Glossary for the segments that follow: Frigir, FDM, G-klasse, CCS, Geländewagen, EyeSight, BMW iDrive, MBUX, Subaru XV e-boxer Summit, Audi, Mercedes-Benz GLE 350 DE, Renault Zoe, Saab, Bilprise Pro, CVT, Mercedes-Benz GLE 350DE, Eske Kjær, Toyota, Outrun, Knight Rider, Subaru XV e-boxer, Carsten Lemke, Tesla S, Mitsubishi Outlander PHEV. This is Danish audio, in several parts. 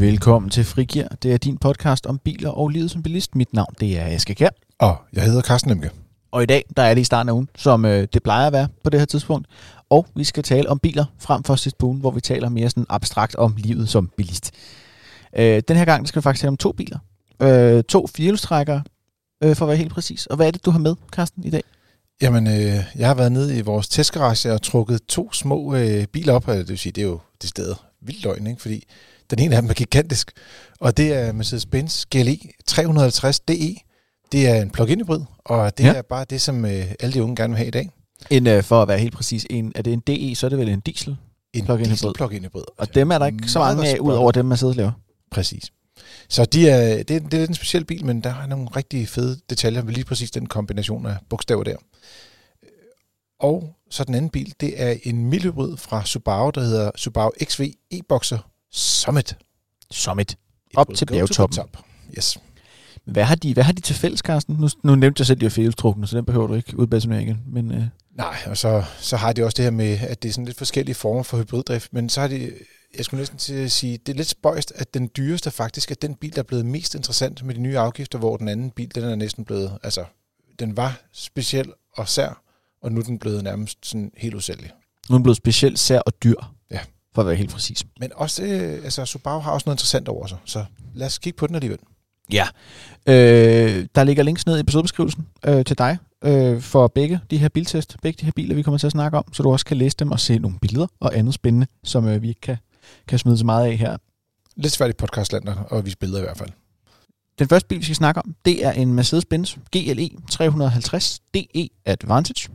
Velkommen til Frigir. Det er din podcast om biler og livet som bilist. Mit navn det er Eske Kjær. Og jeg hedder Carsten Lemke. Og i dag der er det i starten af ugen, som det plejer at være på det her tidspunkt. Og vi skal tale om biler frem for sidst på ugen, hvor vi taler mere sådan abstrakt om livet som bilist. Den her gang der skal vi faktisk tale om to biler. To firehjulstrækkere, for at være helt præcis. Og hvad er det, du har med, Carsten, i dag? Jamen, jeg har været nede i vores testgarage og trukket to små biler op. Det vil sige, det er jo det sted vildt løgn, ikke? Fordi den ene af dem er gigantisk. Og det er Mercedes-Benz GLE 350DE. Det er en plug-in hybrid, og det er bare det, som alle de unge gerne vil have i dag. For at være helt præcis, er det en DE, så er det vel en diesel? En diesel plug-in hybrid. Og dem er der ikke så mange af, ud over dem, Mercedes laver. Præcis. Så det er lidt en speciel bil, men der er nogle rigtig fede detaljer ved lige præcis den kombination af bogstaver der. Og så den anden bil, det er en mildhybrid fra Subaru, der hedder Subaru XV e-boxer Summit. Op til bjergtoppen. Yes. Hvad har de til fælles, Carsten? Nu nævnte jeg selv, de er fællestrukne, så den behøver du ikke udbasonere igen. Men, nej, og så har de også det her med, at det er sådan lidt forskellige former for hybriddrift, men så har de... Jeg skulle næsten til at sige, det er lidt spøjst, at den dyreste faktisk er den bil, der er blevet mest interessant med de nye afgifter, hvor den anden bil, den er næsten blevet, altså, den var speciel og sær, og nu er den blevet nærmest sådan helt usælgelig. Nu er den blevet speciel, sær og dyr, for at være helt præcis. Men også, Subaru har også noget interessant over sig, så lad os kigge på den alligevel. Ja, der ligger links ned i episodebeskrivelsen til dig for begge de her biler, vi kommer til at snakke om, så du også kan læse dem og se nogle billeder og andet spændende, som vi ikke kan smide så meget af her. Lidt svært i podcastlander og vise billeder i hvert fald. Den første bil, vi skal snakke om, det er en Mercedes-Benz GLE 350 DE Advantage.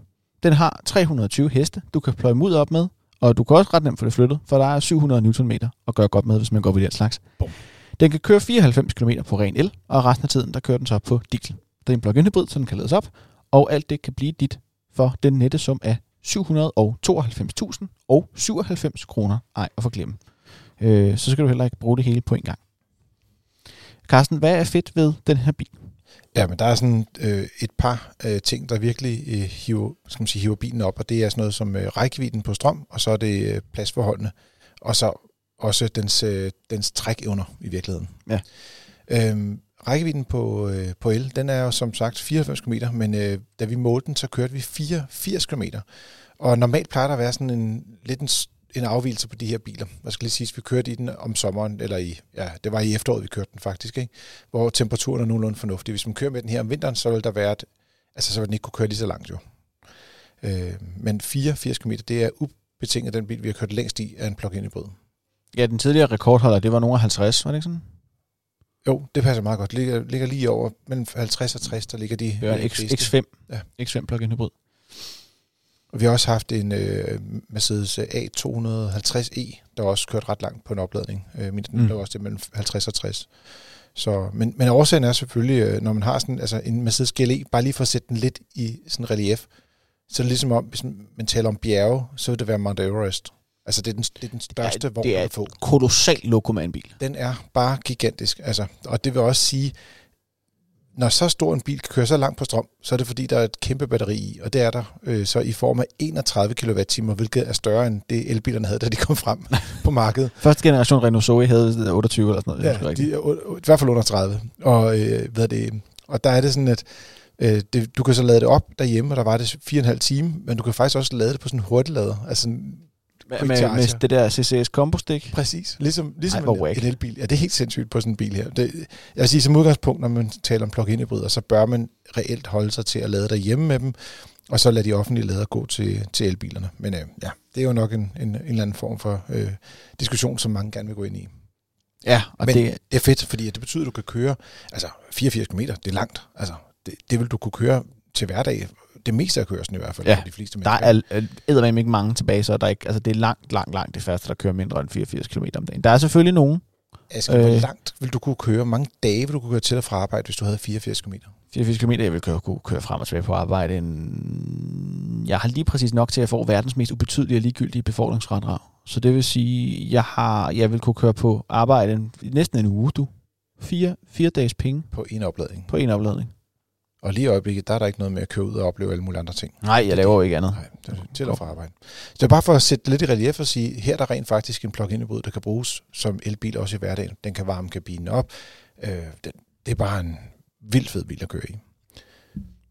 Den har 320 heste, du kan pløje mudder op med, og du kan også ret nemt få det flyttet, for der er 700 Nm at gøre godt med, hvis man går ved den slags. Boom. Den kan køre 94 km på ren el, og resten af tiden, der kører den så op på diesel. Det er en plug-in hybrid, så den kan lades op, og alt det kan blive dit for den nette sum af 792.097 kroner. Ej, og for glemme. Så skal du heller ikke bruge det hele på en gang. Carsten, hvad er fedt ved den her bil? Ja, men der er sådan et par ting, der virkelig hiver bilen op, og det er sådan noget som rækkevidden på strøm, og så er det pladsforholdene, og så også dens trækevner i virkeligheden. Ja. Rækkevidden på el, den er jo som sagt 94 km, men da vi målte den, så kørte vi 84 km. Og normalt plejer der at være sådan en afvigelse på de her biler. Jeg skal lige sige, at vi kørte i den om sommeren, eller det var i efteråret, vi kørte den faktisk, ikke? Hvor temperaturen er nogenlunde fornuftig. Hvis man kører med den her om vinteren, så vil der være, så vil den ikke kunne køre lige så langt jo. Men 84 km, det er ubetinget den bil, vi har kørt længst i af en plug-in hybrid. Ja, den tidligere rekordholder, det var nogen 50, var det ikke sådan? Jo, det passer meget godt. Ligger lige over mellem 50 og 60, der ligger de... Ja, X5. Ja. X5 plug-in hybrid. Og vi har også haft en Mercedes A250e, der også kørt ret langt på en opladning. Den blev også det mellem 50 og 60. Så, men årsagen er selvfølgelig, når man har sådan, en Mercedes GLE, bare lige for at sætte den lidt i sådan relief, så er det ligesom om, hvis man taler om bjerge, så vil det være Mount Everest. Altså, det er den største vogn, man kan få. Det er et kolossalt lokomanbil. Den er bare gigantisk. Og det vil også sige, når så stor en bil kan køre så langt på strøm, så er det fordi, der er et kæmpe batteri i. Og det er der så i form af 31 kWh, hvilket er større end det elbilerne havde, da de kom frem på markedet. Første generation Renault Zoe havde 28 eller sådan noget. Ja, i hvert fald under 30. Og der er det sådan, at du kan så lade det op derhjemme, og der var det 4,5 timer, men du kan faktisk også lade det på sådan en hurtiglader. Med det der CCS kombostik. Præcis. Ligesom en elbil. Ja, det er helt sindssygt på sådan en bil her. Jeg vil sige, som udgangspunkt, når man taler om plug-in hybrider, så bør man reelt holde sig til at lade derhjemme med dem, og så lade de offentlige ladere gå til elbilerne. Men det er jo nok en eller anden form for diskussion, som mange gerne vil gå ind i. Ja, og men det er fedt, fordi det betyder, at du kan køre 84 km. Det er langt. Det vil du kunne køre til hverdag. Det meste af kørslen i hvert fald. Ja, de fleste der er eddermame ikke mange tilbage, så der ikke, det er langt det første, der kører mindre end 84 km om dagen. Der er selvfølgelig nogen. Hvor langt vil du kunne køre? Mange dage vil du kunne køre til og fra arbejde, hvis du havde 84 km? 84 km, jeg vil kunne køre frem og tilbage på arbejde. Jeg har lige præcis nok til at få verdens mest ubetydelige og ligegyldige befordringsfradrag. Så det vil sige, jeg vil kunne køre på arbejde næsten en uge, 4 dages penge. På en opladning. Og lige i øjeblikket, der er der ikke noget med at køre ud og opleve alle mulige andre ting. Nej, jeg laver jo ikke andet. Nej, det er til og fra arbejde. Så det er bare for at sætte lidt i relief og sige, her er der rent faktisk en plug-in hybrid, der kan bruges som elbil også i hverdagen. Den kan varme kabinen op. Det er bare en vildt fed bil at køre i.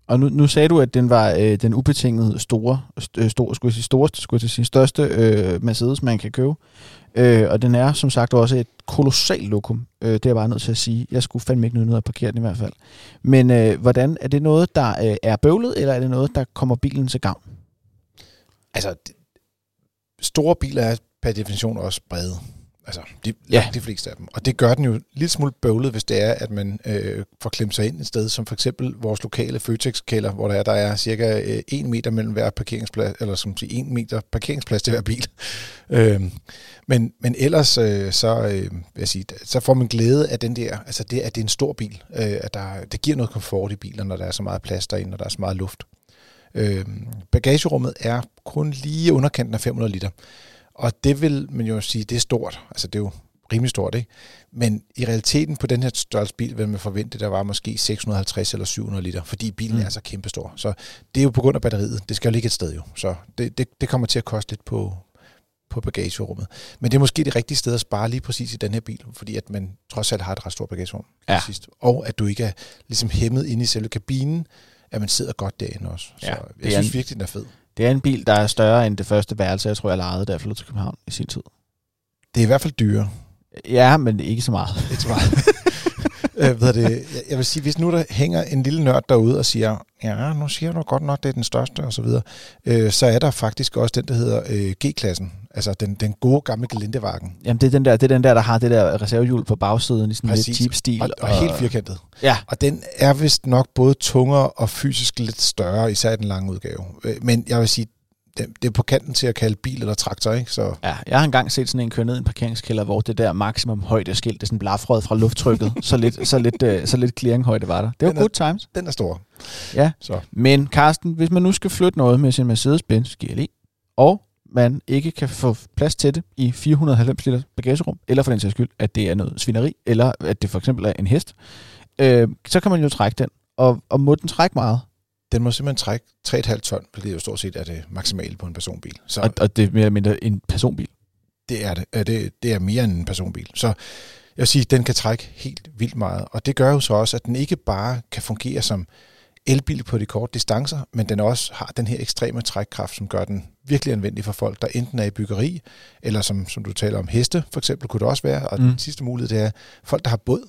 Og nu sagde du, at den var den ubetingede største Mercedes, man kan købe. Og den er som sagt også et kolossalt lokum. Det er jeg bare nødt til at sige. Jeg skulle fandme ikke nyde noget at parkere den i hvert fald. Men hvordan er det noget, der er bøvlet, eller er det noget, der kommer bilen til gavn? Altså, store biler er per definition også brede. Altså, de fleste af dem. Og det gør den jo lidt smule bøvlet, hvis det er, at man får klemt sig ind et sted, som for eksempel vores lokale Føtex-kælder, hvor der er cirka 1 meter mellem hver parkeringsplads, eller som siger 1 meter parkeringsplads til hver bil. Men ellers, så får man glæde af den der, altså det, at det er en stor bil, at det giver noget komfort i bilen, når der er så meget plads derinde, når der er så meget luft. Bagagerummet er kun lige underkanten af 500 liter. Og det vil man jo sige, det er stort. Altså det er jo rimelig stort, ikke? Men i realiteten på den her størrelse bil, vil man forvente, der var måske 650 eller 700 liter, fordi bilen er så kæmpestor. Så det er jo på grund af batteriet. Det skal jo ligge et sted jo. Så det kommer til at koste lidt på bagagerummet. Men det er måske det rigtige sted at spare lige præcis i den her bil, fordi at man trods alt har et ret stort bagagerum. Ja. Og at du ikke er ligesom hæmmet inde i selve kabinen, at man sidder godt derinde også. Så ja, jeg synes virkelig, den er fed. Det er en bil, der er større end det første værelse, jeg tror, jeg lejede, da jeg flyttede til København i sin tid. Det er i hvert fald dyrere. Ja, men ikke så meget. Ikke så meget. Jeg vil sige, hvis nu der hænger en lille nørd derude og siger, ja, nu siger du godt nok, det er den største og så videre, så er der faktisk også den, der hedder G-klassen. Altså den gode gamle Geländewagen. Jamen det er den der har det der reservehjul på bagsiden i sådan en lidt cheap-stil. Og helt firkantet. Ja. Og den er vist nok både tungere og fysisk lidt større, især i den lange udgave. Men jeg vil sige, det er på kanten til at kalde bil eller traktor, ikke? Så. Ja, jeg har engang set sådan en køre ned i en parkeringskælder, hvor det der maksimum højdeskilt, det er sådan blafrød fra lufttrykket, så lidt clearinghøjde var der. Det var good times. Den er stor. Ja, så. Men Carsten, hvis man nu skal flytte noget med sin Mercedes-Benz GLE, og man ikke kan få plads til det i 490 liters bagagerum, eller for den sags skyld, at det er noget svineri, eller at det for eksempel er en hest, så kan man jo trække den, og må den trække meget? Den må simpelthen trække 3,5 ton, hvilket jo stort set er det maksimale på en personbil. Så og det er mere eller mindre en personbil? Det er det. Det er mere end en personbil. Så jeg vil sige, at den kan trække helt vildt meget. Og det gør jo så også, at den ikke bare kan fungere som elbil på de korte distancer, men den også har den her ekstreme trækkraft, som gør den virkelig anvendelig for folk, der enten er i byggeri, eller som du taler om heste, for eksempel, kunne det også være. Og den sidste mulighed, det er folk, der har båd.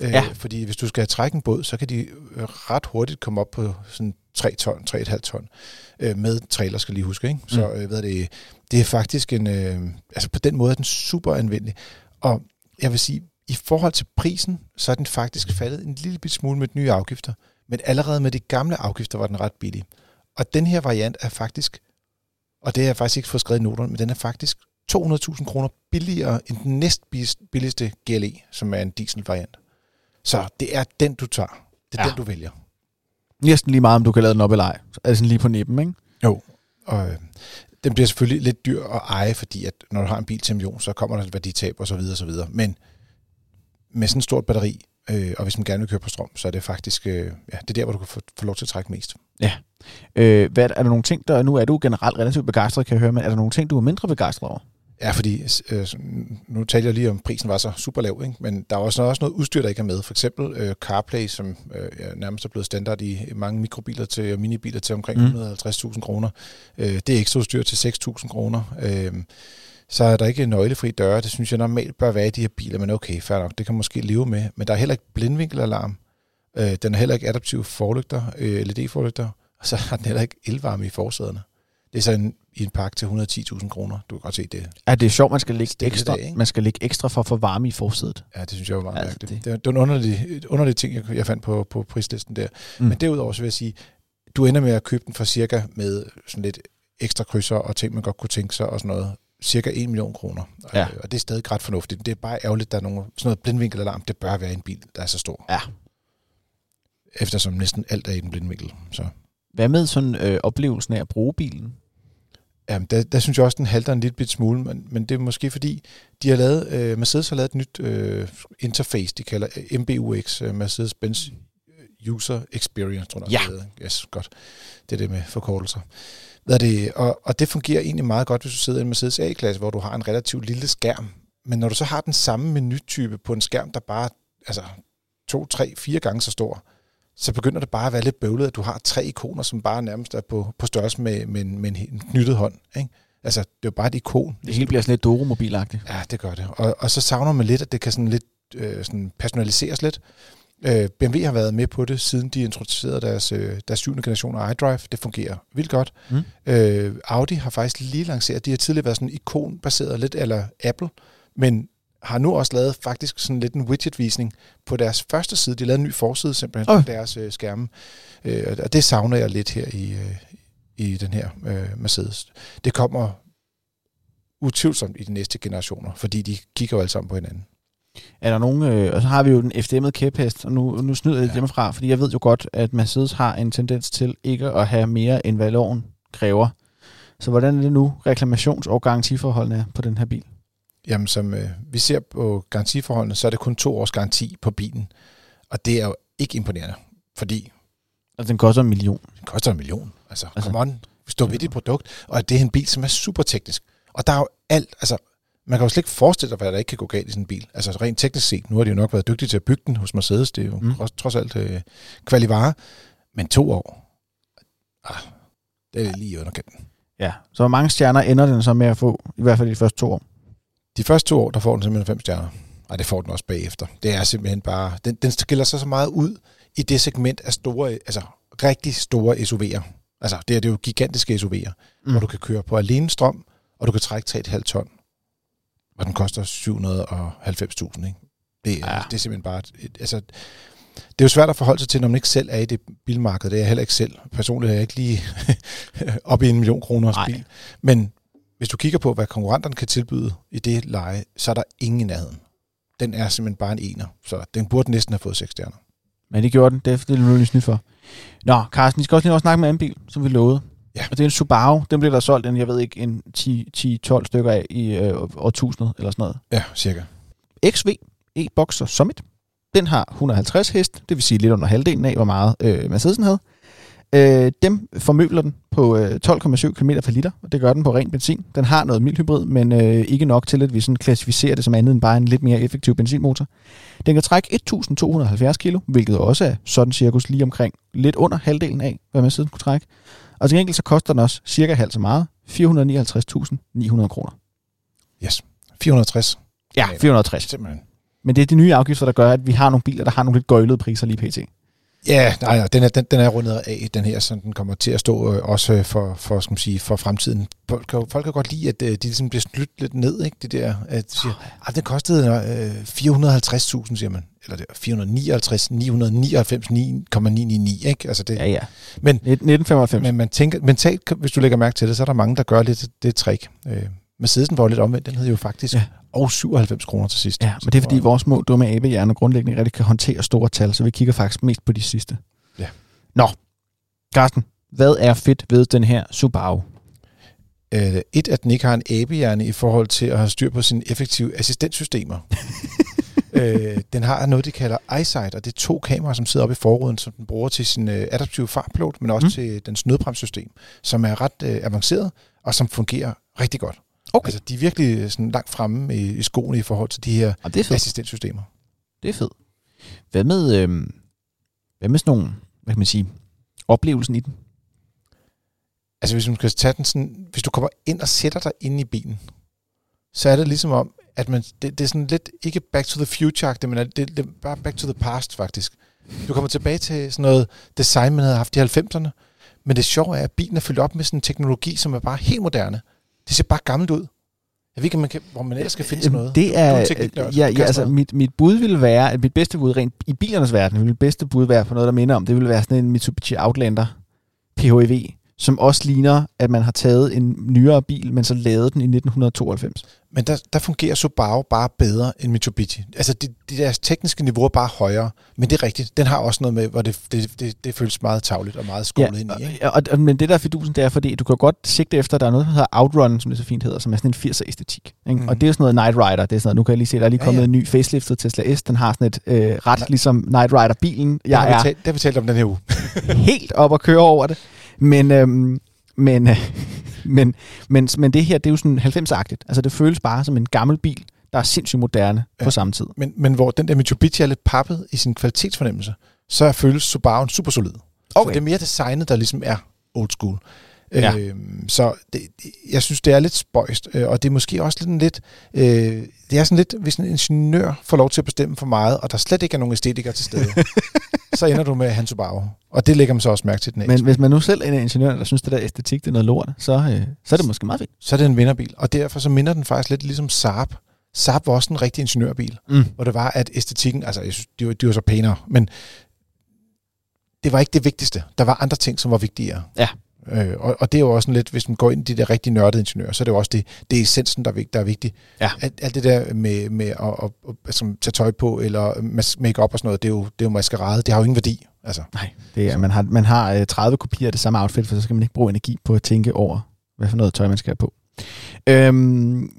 Ja. Fordi hvis du skal trække en båd, så kan de ret hurtigt komme op på sådan 3 ton, 3,5 ton med trailer, skal lige huske. Ikke? Så det er faktisk altså på den måde er den super anvendelig. Og jeg vil sige, i forhold til prisen, så er den faktisk faldet en lille bit smule med de nye afgifter. Men allerede med de gamle afgifter var den ret billig. Og den her variant er faktisk, og det har jeg faktisk ikke fået skrevet i noterne, men den er faktisk 200.000 kroner billigere end den næstbilligste GLE, som er en dieselvariant. Så det er den, du tager. Det er den, du vælger. Næsten lige meget, om du kan lade den op eller ej. Altså lige på nippen, ikke? Jo. Og den bliver selvfølgelig lidt dyr at eje, fordi at når du har en bil til million, så kommer der et værditab og så videre og så videre. Men med sådan et stort batteri, og hvis man gerne vil køre på strøm, så er det faktisk det er der, hvor du kan få lov til at trække mest. Ja. Er der nogle ting, der nu er du generelt relativt begejstret, kan jeg høre, men er der nogle ting, du er mindre begejstret over? Ja, fordi nu taler jeg lige om, prisen var så super lav, ikke? Men der er også noget udstyr, der ikke er med. For eksempel CarPlay, som nærmest er blevet standard i mange mikrobiler til, og minibiler til omkring 150.000 kroner. Det er ekstra udstyr til 6.000 kroner. Så er der ikke nøglefri døre. Det synes jeg normalt bør være i de her biler, men okay, fair nok. Det kan man måske leve med. Men der er heller ikke blindvinkelalarm. Den er heller ikke adaptive forlygter, LED-forlygter. Og så har den heller ikke elvarme i forsæderne. Det er så i en pakke til 110.000 kroner. Du kan godt se det. Ja, det er sjovt, man skal ligge ekstra. Dag, man skal ligge ekstra for at få varme i forsædet. Ja, det synes jeg var meget mærkeligt. Det var en underlig ting, jeg fandt på prislisten der. Men derudover så vil jeg sige, du ender med at købe den for cirka med sådan lidt ekstra krydser og ting, man godt kunne tænke sig og sådan noget. Cirka 1 million kroner. Ja. Og det er stadig ret fornuftigt. Det er bare ærgerligt, der er sådan noget blindvinkelalarm. Det bør være en bil, der er så stor. Ja. Eftersom næsten alt er i den blindvinkel, så. Hvad med sådan oplevelsen af at bruge bilen? Jamen, der synes jeg også, den halter en lille smule, men det er måske fordi, de har lavet, Mercedes har lavet et nyt interface, de kalder MBUX, Mercedes-Benz user experience, tror jeg. Ja. Yes, godt. Det er det med forkortelser. Og det fungerer egentlig meget godt, hvis du sidder i en Mercedes A-klasse, hvor du har en relativt lille skærm. Men når du så har den samme menutype på en skærm, der bare altså 2, 3, 4 gange så stor, så begynder det bare at være lidt bøvlet, at du har 3 ikoner, som bare nærmest er på størrelse med en knyttet hånd. Ikke? Altså, det er jo bare et ikon. Det hele bliver sådan lidt Doro-mobilagtigt. Ja, det gør det. Og så savner man lidt, at det kan sådan lidt sådan personaliseres lidt. BMW har været med på det, siden de introducerede deres 7. generation af iDrive. Det fungerer vildt godt. Mm. Audi har faktisk lige lanceret, de har tidligere været sådan ikonbaseret lidt, eller Apple, men har nu også lavet faktisk sådan lidt en widgetvisning på deres første side. De lavede en ny forside simpelthen på deres skærme. Og det savner jeg lidt her i den her Mercedes. Det kommer utvivlsomt i de næste generationer, fordi de kigger jo alle sammen på hinanden. Er der nogen, og så har vi jo den FDM'ede kæphest, og nu snyder jeg dem fra, fordi jeg ved jo godt, at Mercedes har en tendens til ikke at have mere, end hvad loven kræver. Så hvordan er det nu reklamations- og garantiforholdene er på den her bil? Jamen, som vi ser på garantiforholdene, så er det kun 2 års garanti på bilen. Og det er jo ikke imponerende, fordi... Altså, den koster 1 million. Den koster 1 million. Altså come on, stå ved dit produkt. Og det er en bil, som er super teknisk. Og der er jo alt, altså... Man kan jo slet ikke forestille sig, hvad der ikke kan gå galt i sådan en bil. Altså rent teknisk set. Nu har de jo nok været dygtige til at bygge den hos Mercedes. Det er jo trods alt kvalivare. Men 2 år. Det er lige underkendt. Ja, så hvor mange stjerner ender den så med at få? I hvert fald de første 2 år. De første 2 år, der får den simpelthen 5 stjerner. Ej, det får den også bagefter. Det er simpelthen bare... Den skiller sig så meget ud i det segment af store... Altså rigtig store SUV'er. Altså det er jo gigantiske SUV'er. Mm. Hvor du kan køre på alene strøm, og du kan trække 3,5 ton. Og den koster 790.000, ikke? Det er simpelthen bare... Altså, det er jo svært at forholde sig til, når man ikke selv er i det bilmarked. Det er jeg heller ikke selv. Personligt er jeg ikke lige op i 1 million kroners bil. Men hvis du kigger på, hvad konkurrenterne kan tilbyde i det leje, så er der ingen i nærheden. Den er simpelthen bare en ener. Så den burde næsten have fået 6 stjerner. Men det gjorde den. Det er det nu lige nyt for. Nå, Carsten, vi skal også lige snakke med en bil, som vi lovede. Ja. Og det er en Subaru. Den blev der solgt, jeg ved ikke, en 10-12 stykker af i årtusindet eller sådan noget. Ja, cirka. XV e-boxer Summit. Den har 150 hest, det vil sige lidt under halvdelen af, hvor meget Mercedesen havde. Dem formøbler den på 12,7 km per liter, og det gør den på ren benzin. Den har noget mild hybrid, men ikke nok til, at vi sådan klassificerer det som andet end bare en lidt mere effektiv benzinmotor. Den kan trække 1.270 kg, hvilket også er sådan cirkus lige omkring lidt under halvdelen af, hvad Mercedesen kunne trække. Og til gengæld så koster den også cirka halvt så meget, 459.900 kroner. Yes, 460. Ja, 460. Simpelthen. Men det er de nye afgifter, der gør, at vi har nogle biler, der har nogle lidt gøjlede priser lige pt. Ja, nej, den er rundet af, den her, så den kommer til at stå også for, skal man sige, for fremtiden. Folk kan godt lide, at de ligesom bliver snydt lidt ned, ikke? Det der, at de siger, det kostede 450.000, siger man. Eller det 459, 999, 9,999, ikke? Altså det. Ja. Men 1995. Men man tænker, mentalt, hvis du lægger mærke til det, så er der mange, der gør lidt det trick. Mercedesen var jo lidt omvendt, den hed jo faktisk over 97 kroner til sidst. Ja, men det er fordi vores små dumme abehjerne grundlæggende rigtig kan håndtere store tal, så vi kigger faktisk mest på de sidste. Ja. Nå, Carsten, hvad er fedt ved den her Subaru? At den ikke har en abehjerne i forhold til at have styr på sine effektive assistentsystemer. Den har noget, de kalder EyeSight, og det er 2 kameraer, som sidder oppe i forruden, som den bruger til sin adaptive fartpilot, men også til dens nødbremssystem, som er ret avanceret, og som fungerer rigtig godt. Okay. Altså, de er virkelig sådan langt fremme i skoene i forhold til de her assistentsystemer. Det er fedt. Hvad med sådan nogle, hvad kan man sige, oplevelsen i den? Altså, hvis man skal tage den sådan, hvis du kommer ind og sætter dig inde i bilen, så er det ligesom om, at man, det er sådan lidt, ikke back to the future, men det er bare back to the past, faktisk. Du kommer tilbage til sådan noget design, man havde haft i 90'erne, men det sjove er, at bilen er fyldt op med sådan en teknologi, som er bare helt moderne. Det ser bare gammelt ud. Jeg ved ikke, hvor man ellers skal finde sådan noget. Det er, altså mit bud ville være, at mit bedste bud rent i bilernes verden, mit bedste bud være på noget, der minder om, det ville være sådan en Mitsubishi Outlander PHEV, som også ligner, at man har taget en nyere bil, men så lavede den i 1992. Men der fungerer Subaru bare bedre end Mitsubishi. Altså, deres tekniske niveau er bare højere. Men det er rigtigt. Den har også noget med, hvor det føles meget tavligt og meget skolet ind i. Ikke? Og, men det der fidusen, det er, fordi du kan godt sigte efter, at der er noget, der hedder Outrun, som det så fint hedder, som er sådan en 80'er æstetik. Mm-hmm. Og det er sådan noget Knight Rider. Det er sådan noget, nu kan jeg lige se, der er lige kommet en ny faceliftet Tesla S. Den har sådan et ret ligesom Knight Rider-bilen. Det har vi talt om den her uge. Helt op at køre over det. Men det her, det er jo sådan 90'er-agtigt. Altså det føles bare som en gammel bil, der er sindssygt moderne på samme tid. Men hvor den der Mitsubishi er lidt pappet i sin kvalitetsfornemmelse, så føles Subaru'en super solid. Okay. Det er mere designet, der ligesom er old school. Ja. Så jeg synes, det er lidt spøjst, og det er måske også det er sådan lidt, hvis en ingeniør får lov til at bestemme for meget, og der slet ikke er nogen æstetikere til stede, så ender du med at have en Subaru. Og det lægger man så også mærke til den her. Men hvis man nu selv er en ingeniør, der synes, det der æstetik, det er noget lort, så er det måske meget fint. Så er det en vinderbil, og derfor så minder den faktisk lidt ligesom Saab. Saab var også en rigtig ingeniørbil, hvor det var, at æstetikken, altså jeg synes, de var så pænere, men det var ikke det vigtigste. Der var andre ting, som var vigtigere. Ja. Og det er jo også sådan lidt, hvis man går ind i de der rigtig nørdede ingeniører, så er det jo også det er essensen, der er vigtigt. Ja. Alt det der med at altså, tage tøj på, eller make-up og sådan noget, det er jo maskerade. Det har jo ingen værdi. Altså. Nej, det er, man har 30 kopier af det samme outfit, for så skal man ikke bruge energi på at tænke over, hvad for noget tøj, man skal have på.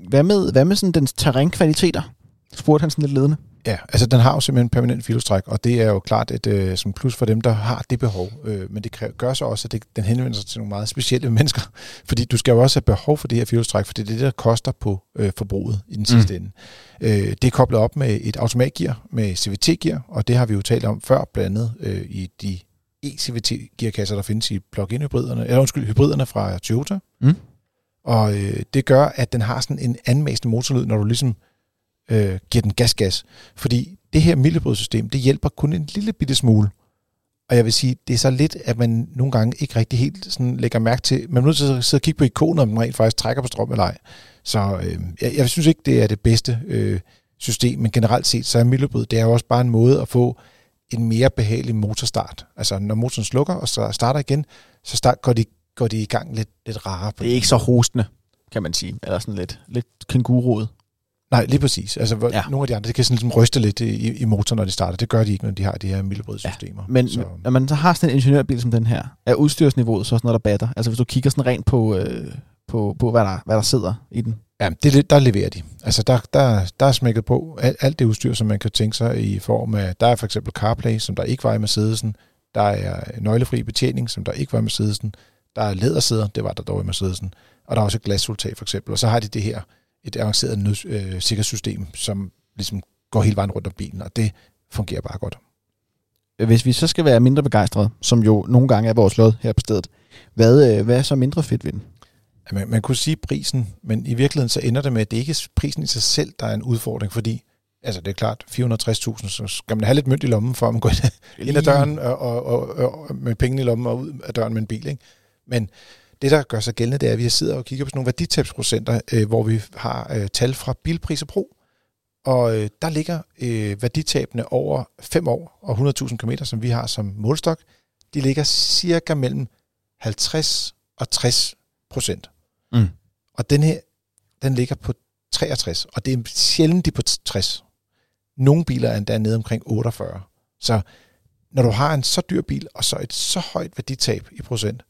Hvad med sådan dens terrænkvaliteter? Spurgte han sådan lidt ledende. Ja, altså den har jo simpelthen permanent filostræk, og det er jo klart et som plus for dem, der har det behov. Men det gør så også, at den henvender sig til nogle meget specielle mennesker, fordi du skal jo også have behov for det her filostræk, for det er det, der koster på forbruget i den sidste ende. Det er koblet op med et automatgear, med CVT-gear, og det har vi jo talt om før, blandt andet i de e-CVT-gearkasser, der findes i plug-in-hybriderne, hybriderne fra Toyota. Og det gør, at den har sådan en anmæsende motorlyd, når du ligesom giver den gas. Fordi det her mildebrudsystem, det hjælper kun en lille bitte smule. Og jeg vil sige, det er så lidt, at man nogle gange ikke rigtig helt sådan lægger mærke til. Man er nødt til at sidde og kigge på ikonet, om den rent faktisk trækker på strøm eller ej. Så jeg synes ikke, det er det bedste system, men generelt set, så er mildebrud, det er jo også bare en måde at få en mere behagelig motorstart. Altså når motoren slukker og så starter igen, så går de i gang lidt rarere. Det er ikke så hostende, kan man sige. Eller sådan lidt kænguruet. Nej, lige præcis. Altså, nogle af de andre, det kan sådan ligesom ryste lidt i motoren, når de starter. Det gør de ikke, når de har de her mildebrudssystemer. Ja, men så. Når man så har sådan en ingeniørbil som den her, er udstyrsniveauet så sådan noget, der batter? Altså hvis du kigger sådan rent på hvad der sidder i den? Ja, der leverer de. Altså der er smækket på alt det udstyr, som man kan tænke sig i form af. Der er for eksempel CarPlay, som der ikke var i Mercedesen. Der er nøglefri betjening, som der ikke var i Mercedesen. Der er lædersæder, det var der dog i Mercedesen. Og der er også et glassultag for eksempel. Og så har de det her et avanceret sikkerhedssystem, som ligesom går hele vejen rundt om bilen, og det fungerer bare godt. Hvis vi så skal være mindre begejstrede, som jo nogle gange er vores lod her på stedet, hvad er så mindre fedt ved den? Ja, man kunne sige prisen, men i virkeligheden så ender det med, at det ikke er prisen i sig selv, der er en udfordring, fordi altså det er klart, 460.000, så skal man have lidt mønt i lommen, for at man går ind ad døren og med pengene i lommen og ud af døren med en bil, ikke? Men det, der gør sig gældende, det er, at vi sidder og kigger på sådan nogle værditabsprocenter, hvor vi har tal fra Bilprise Pro, og der ligger værditabene over 5 år og 100.000 km, som vi har som målstok. De ligger cirka mellem 50% og 60%. Og den her, den ligger på 63, og det er sjældent de på 60. Nogle biler er endda nede omkring 48. Så når du har en så dyr bil, og så et så højt værditab i procent,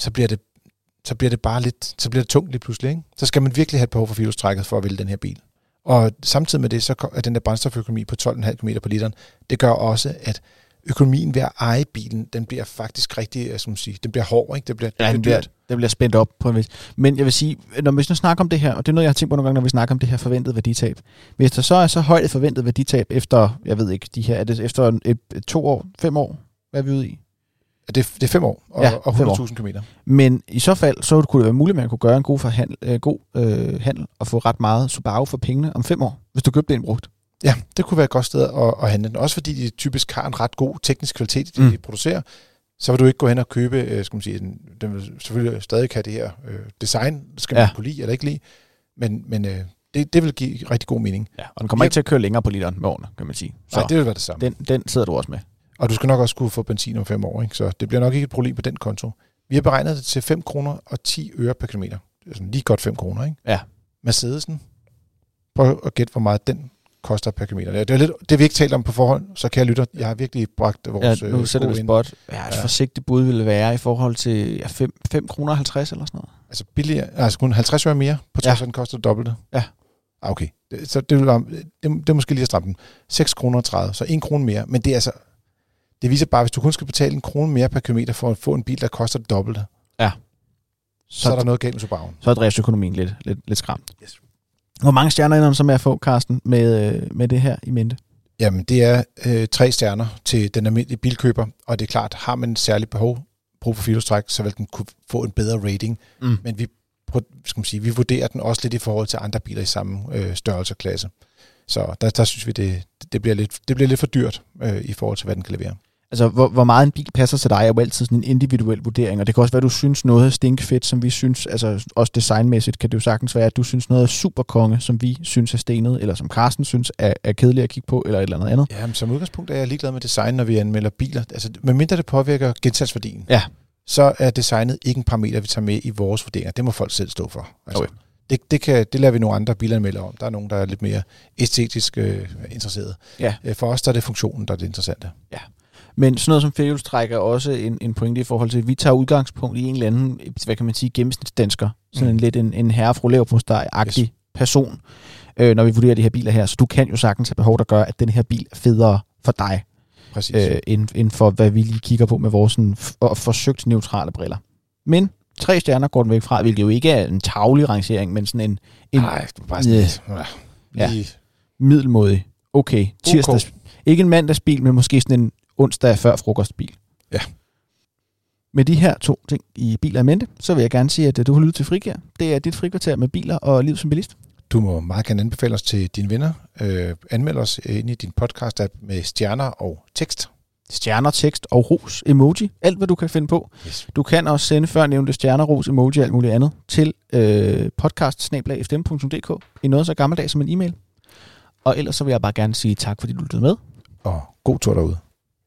så bliver det bare lidt, så bliver det tungt lige pludselig, ikke? Så skal man virkelig have et behov for filostrækket for at vælge den her bil. Og samtidig med det, så er den der brændstoføkonomi på 12,5 km på literen, det gør også, at økonomien ved at eje bilen, den bliver faktisk rigtig, som man siger, den bliver hård, ikke? Den bliver spændt op på en vis. Men jeg vil sige, når vi snakker om det her, og det er noget, jeg har tænkt på nogle gange, når vi snakker om det her forventede værditab. Hvis der så er så højt forventet værditab efter, jeg ved ikke, de her, er det efter 2 år, 5 år, hvad er vi ude i? Det er 5 år og 100.000 km. Men i så fald, så kunne det være muligt, at man kunne gøre en god handel og få ret meget Subaru for pengene om 5 år, hvis du købte den brugt. Ja, det kunne være et godt sted at handle den. Også fordi de typisk har en ret god teknisk kvalitet, det de producerer. Så vil du ikke gå hen og købe, skal man sige, den vil selvfølgelig stadig have det her design, skal man kunne lide eller ikke lide, men det vil give rigtig god mening. Ja, og den kommer ikke til at køre længere på literen med årene, kan man sige. Så nej, det vil være det samme. Den sidder du også med. Og du skal nok også kunne få benzin om 5 år, ikke? Så det bliver nok ikke et problem på den konto. Vi har beregnet det til 5 kroner og 10 øre per kilometer. Altså lige godt 5 kroner, ikke? Ja. Mercedesen. Prøv at gætte, hvor meget den koster per kilometer. Det er lidt det, vi ikke talte om på forhånd, så kære lytter, jeg har virkelig bragt vores... Ja, nu sætter vi spot. Ja, et forsigtigt bud ville være i forhold til 5,50 kroner eller sådan noget. Altså billigere, altså kun 50 øre mere, på trods af den koster dobbelt. Ja. Ah, okay. Så det vil være, det er måske lige at stramme den. 6,30 kroner, så 1 krone mere. Men det er altså... Det viser bare, hvis du kun skal betale 1 krone mere per kilometer for at få en bil, der koster dobbelt. Ja. Så er der noget galt med Subaru. Så er driftsøkonomien lidt skræmt. Yes. Hvor mange stjerner ender man så med at få, Carsten, med det her i mente? Jamen, det er 3 stjerner til den almindelige bilkøber, og det er klart, har man et særligt brug for firehjulstræk, så vil den kunne få en bedre rating. Mm. Men vi vurderer den også lidt i forhold til andre biler i samme størrelse og klasse. Så der synes vi, det bliver lidt for dyrt i forhold til, hvad den kan levere. Altså, hvor meget en bil passer til dig, er jo altid sådan en individuel vurdering, og det kan også være, at du synes noget er stinkfedt, som vi synes, altså også designmæssigt kan det jo sagtens være, at du synes noget er superkonge, som vi synes er stenet, eller som Carsten synes er kedeligt at kigge på, eller et eller andet. Jamen, som udgangspunkt er jeg ligeglad med design, når vi anmelder biler. Altså, medmindre det påvirker genstandsværdien, så er designet ikke en parameter, vi tager med i vores vurderinger. Det må folk selv stå for. Altså. Okay. Det lader vi nogle andre bilanmeldere om. Der er nogen, der er lidt mere æstetisk interesserede. Ja. For os der er det funktionen, der er det interessante. Ja. Men sådan noget som firehjulstræk er også en pointe i forhold til, at vi tager udgangspunkt i en eller anden, hvad kan man sige, gennemsnitsdansker. Sådan lidt en herre- og fru-leverpostej-agtig person, når vi vurderer de her biler her. Så du kan jo sagtens have behov, der gør, at den her bil er federe for dig. Præcis. End for, hvad vi lige kigger på med vores sådan, forsøgt neutrale briller. Men 3 stjerner går den væk fra, hvilket jo ikke er en tavlig rangering, men sådan en middelmodig. Okay, tirsdags. Ikke en mandagsbil, men måske sådan en onsdag før frokostbil. Ja. Med de her 2 ting i biler i mente, så vil jeg gerne sige, at du har lyttet til Frikær. Det er dit frikvarter med biler og liv som bilist. Du må meget gerne anbefale os til dine venner. Anmeld os ind i din podcast-app med stjerner og tekst. Stjerner, tekst og ros, emoji. Alt, hvad du kan finde på. Yes. Du kan også sende før nævnte stjerner, ros, emoji og alt muligt andet til podcast@fdm.dk i noget så gammeldags som en e-mail. Og ellers så vil jeg bare gerne sige tak, fordi du lyttede med. Og god tur derude.